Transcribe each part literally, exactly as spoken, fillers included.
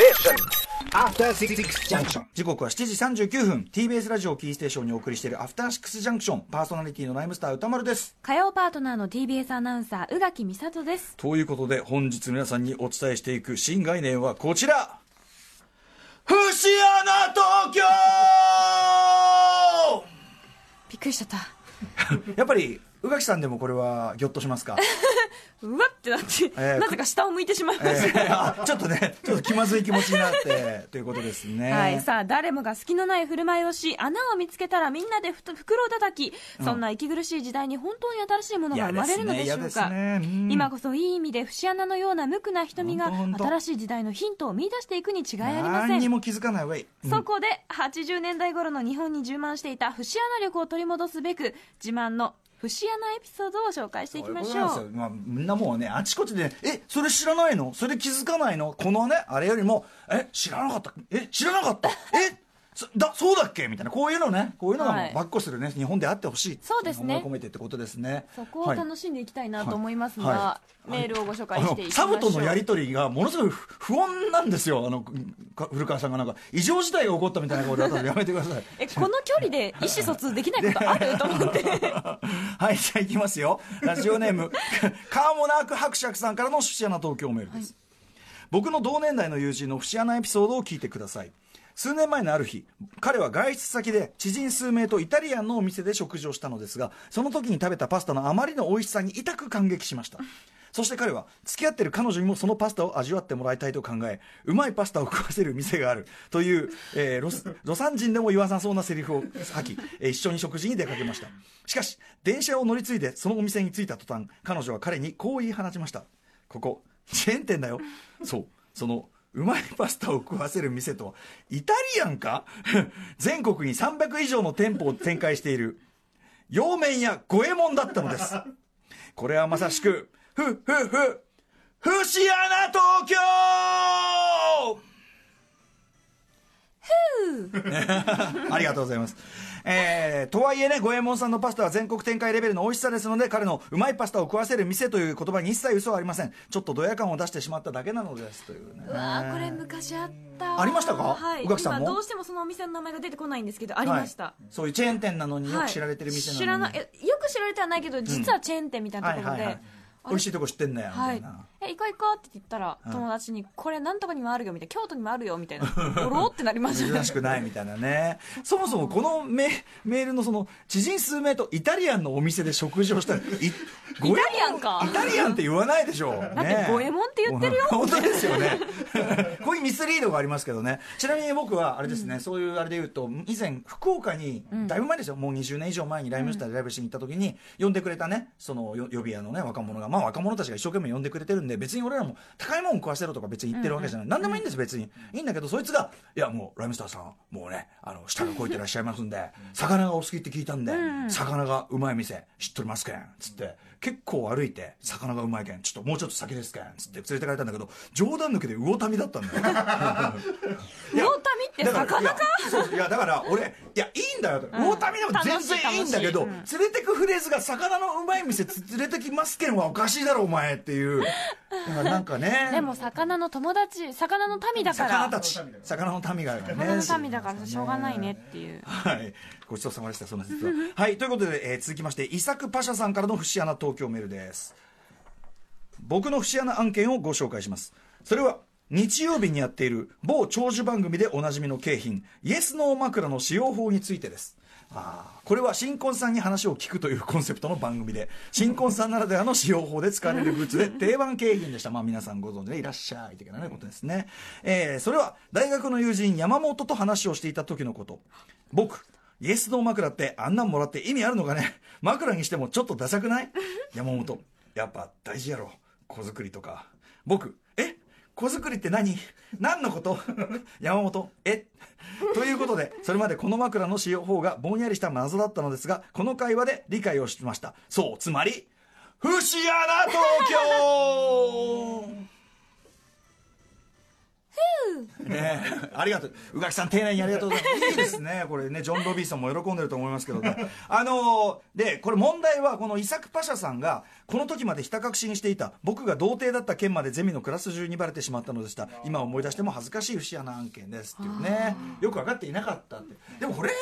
Station. After Six Junction. 時刻はしちじさんじゅうきゅうふん、ティービーエス ラジオキーステーションにお送りしているアフターシックスジャンクション、パーソナリティのライムスター歌丸です。火曜パートナーの ティービーエス アナウンサー宇垣美里です。ということで本日皆さんにお伝えしていく新概念はこちら、節穴東京。びっくりしちゃったやっぱり宇垣さんでもこれはギョッとしますか？うわってなって、えー、なぜか下を向いてしまいました、えー、ちょっとねちょっと気まずい気持ちになってということですね、はい、さあ誰もが隙のない振る舞いをし、穴を見つけたらみんなでふと袋を叩き、そんな息苦しい時代に本当に新しいものが生まれるのでしょうか、ねねうん、今こそいい意味で節穴のような無垢な瞳が新しい時代のヒントを見出していくに違いありません。何にも気づかないわい、うん、そこではちじゅうねんだい頃の日本に充満していた節穴力を取り戻すべく、自慢の節穴エピソードを紹介していきましょう。そういうことなんですよ、まあ、みんなもうねあちこちで、ね、えそれ知らないの、それ気づかないの、このねあれよりもえ知らなかった、え知らなかったえそ, だそうだっけみたいな、こういうのね、こういうのがもうバッコするね、はい、日本であってほしいって思い込めてってことですね。そこを楽しんでいきたいなと思いますが、はいはいはい、メールをご紹介していきましょう。サブとのやり取りがものすごい不穏なんですよ。あの古川さんがなんか異常事態が起こったみたいなことでやめてくださいえこの距離で意思疎通できないことあると思ってはい、じゃあいきますよ。ラジオネームカーモナーク伯爵さんからの節穴東京メールです、はい、僕の同年代の友人の節穴エピソードを聞いてください。数年前のある日、彼は外出先で知人数名とイタリアンのお店で食事をしたのですが、その時に食べたパスタのあまりの美味しさに痛く感激しました。そして彼は付き合ってる彼女にもそのパスタを味わってもらいたいと考え、うまいパスタを食わせる店があるという、えー、ロス、ロサン人でも言わなそうなセリフを吐き、えー、一緒に食事に出かけました。しかし電車を乗り継いでそのお店に着いた途端、彼女は彼にこう言い放ちました。ここチェーン店だよ。そう、そのうまいパスタを食わせる店とはイタリアンか全国にさんびゃくいじょうの店舗を展開している洋麺屋五右衛門だったのです。これはまさしくふっふっふ節穴東京ありがとうございます。えー、とはいえね、五右衛門さんのパスタは全国展開レベルの美味しさですので、彼のうまいパスタを食わせる店という言葉に一切嘘はありません。ちょっとドヤ感を出してしまっただけなのですというね。うわー、これ昔あった。ありましたか？はい。宇垣さんも。今どうしてもそのお店の名前が出てこないんですけど、ありました。はい、そういうチェーン店なのによく知られてる店なのに。はい、知らない、よく知られてはないけど、実はチェーン店みたいなところで。うん、はいはいはい、美味しいとこ知ってんね、はい、みたいな。え、行こう行こうって言ったら、うん、友達にこれなんとかにもあるよみたいな、京都にもあるよみたいな、おろってなりました珍しくないみたいなねそもそもこの メ, メールのその知人数名とイタリアンのお店で食事をしたら、イタリアンかイタリアンって言わないでしょう、ね、だって五右衛門って言ってるよ本当ですよねこういうミスリードがありますけどね。ちなみに僕はあれですね、うん、そういうあれで言うと、以前福岡にだいぶ前ですよ、うん、もうにじゅうねんいじょうまえにライムスターでライブしに行った時に、うん、呼んでくれたね、その呼び屋のね若者が、まあ、若者たちが一生懸命呼んでくれてるんで、別に俺らも高いもん食わせろとか別に言ってるわけじゃない、うんうん、何でもいいんです、別にいいんだけど、そいつがいやもうライムスターさんもうね、あの舌が肥えてらっしゃいますんで魚がお好きって聞いたんで、うん、魚がうまい店知っとりますけんつって、結構歩いて魚がうまいけんちょっともうちょっと先ですけんつって連れてかれたんだけど、冗談抜けで魚民だったんだよ魚民って魚か、いや、そういやだから俺いやいいんだよ、魚民でも全然いいんだけど、うん、連れてくフレーズが魚のうまい店連れてきますけんはおかしいだろお前っていうなんかねでも魚の友達、魚の民だから、魚たち魚の民がね、魚の民だからしょうがないねっていう、はい、ごちそうさまでした、その実ははいということで、えー、続きましてイサクパシャさんからの節穴東京メールです。僕の節穴案件をご紹介します。それは日曜日にやっている某長寿番組でおなじみの景品イエスノー枕の使用法についてです。あこれは新婚さんに話を聞くというコンセプトの番組で、新婚さんならではの使用法で使われるグッズで定番景品でしたまあ皆さんご存知でいらっしゃい的なことですね、えー、それは大学の友人山本と話をしていた時のこと。僕イエスノー枕ってあんなんもらって意味あるのかね、枕にしてもちょっとダサくない山本やっぱ大事やろ子作りとか。僕え子作りって何？何のこと？山本えということで、それまでこの枕の使用法がぼんやりした謎だったのですが、この会話で理解をしました。そう、つまり節穴東京ね、ありがとう、宇垣さん丁寧にありがとうございます。いいですねこれね、ジョン・ロビーソンも喜んでると思いますけど、ね、あのー、でこれ問題はこのイサク・パシャさんがこの時までひた隠しにしていた僕が童貞だった件までゼミのクラス中にバレてしまったのでした。今思い出しても恥ずかしい不思議な案件ですっていうね、よく分かっていなかったって。でもこれは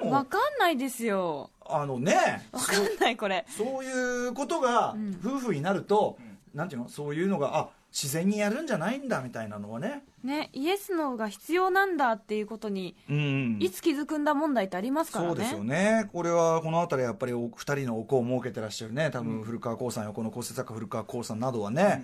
でも分かんないですよ、あのね、分かんないこれ、そういうことが夫婦になると、うん、なんていうの、そういうのがあ自然にやるんじゃないんだみたいなのはね、ね、イエスノーが必要なんだっていうことに、うん、いつ気づくんだ問題ってありますからね。そうですよね。これはこの辺りやっぱりお二人のお子を設けてらっしゃるね、多分古川光さん、横の構成作家古川光さんなどはね、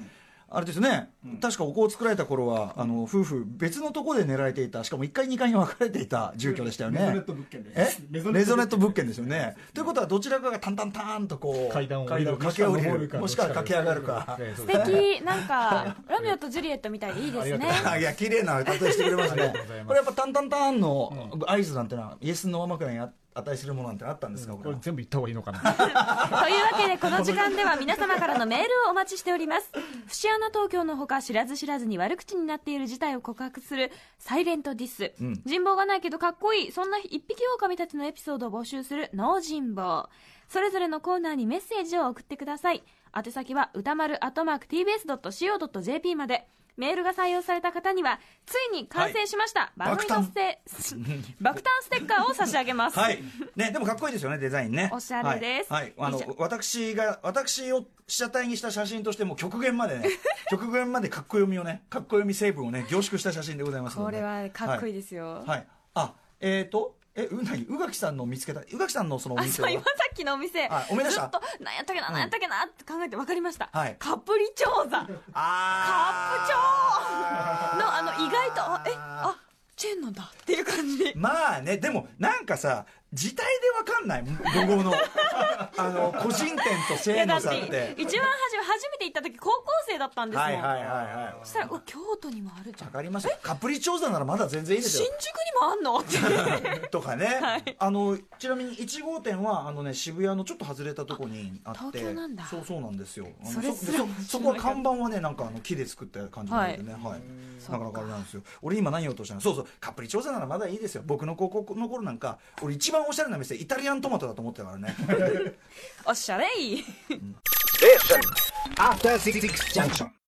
うん、あれですね、うん、確かお子を作られた頃は、うん、あの夫婦別のところで寝られていた、しかもいっかいにかいに分かれていた住居でしたよね。メゾネット物件です。え？メゾネット物件ですよね。ということはどちらかがタンタンタンとこう階段を駆け下りるか、もしくは駆け上がるか。素敵、なんかロミオとジュリエットみたいでいいですね。いや綺麗な例えしてくれますね。これやっぱタンタンタンの合図なんてのは、うん、イエスのままくらいやって値するものなんてあったんですか、うん、これ全部言った方がいいのかなというわけでこの時間では皆様からのメールをお待ちしております。フシアナ東京のほか知らず知らずに悪口になっている事態を告白するサイレントディス、うん、人望がないけどかっこいい、そんな一匹狼たちのエピソードを募集するノー人望、それぞれのコーナーにメッセージを送ってください。宛先は歌丸アットマーク ティービーエスドットシーオードットジェーピー まで。メールが採用された方にはついに完成しました、はい、番組のステ爆誕ステッカーを差し上げます、はいね、でもかっこいいですよねデザインね、おしゃれです、はいはい、あの私が私を被写体にした写真としても極限までね極限までかっこ読みをねかっこ読み成分をね凝縮した写真でございますので、ね、これはかっこいいですよ、はいはい、あえっ、ー、とえうなぎ宇垣さんの見つけた宇垣さんのそのお店は今さっきのお店、はい、おめでとうずっと何やったっけな、うん、何やったっけなって考えて分かりました、はい、カプリチョーザ、カップチョーのあの意外とあえあチェーンなんだっていう感じ。まあね、でもなんかさ字体で分かんないロゴのあの個人店とチェーンの差って、一番初め初めて行った時高校生だったんですもん。はいはいはいはい。そしたら京都にもあるじゃん。わかりました。カプリチョーザならまだ全然いいですよ。新宿にもあんのってとかね。はい、あのちなみにいち号店はあのね渋谷のちょっと外れたとこにあって。東京なんだ。そうそうなんですよ。あの そ, そ, そ, そこは看板はねなんかあの木で作った感じなんでね、はい、はい。なかなかあれなんですよ。俺今何言おうとしたの。そうそうカプリチョーザならまだいいですよ。僕の高校の頃なんか俺一番おしゃれな店イタリアントマトだと思ってたからね。おしゃれい。うんAfter six junction.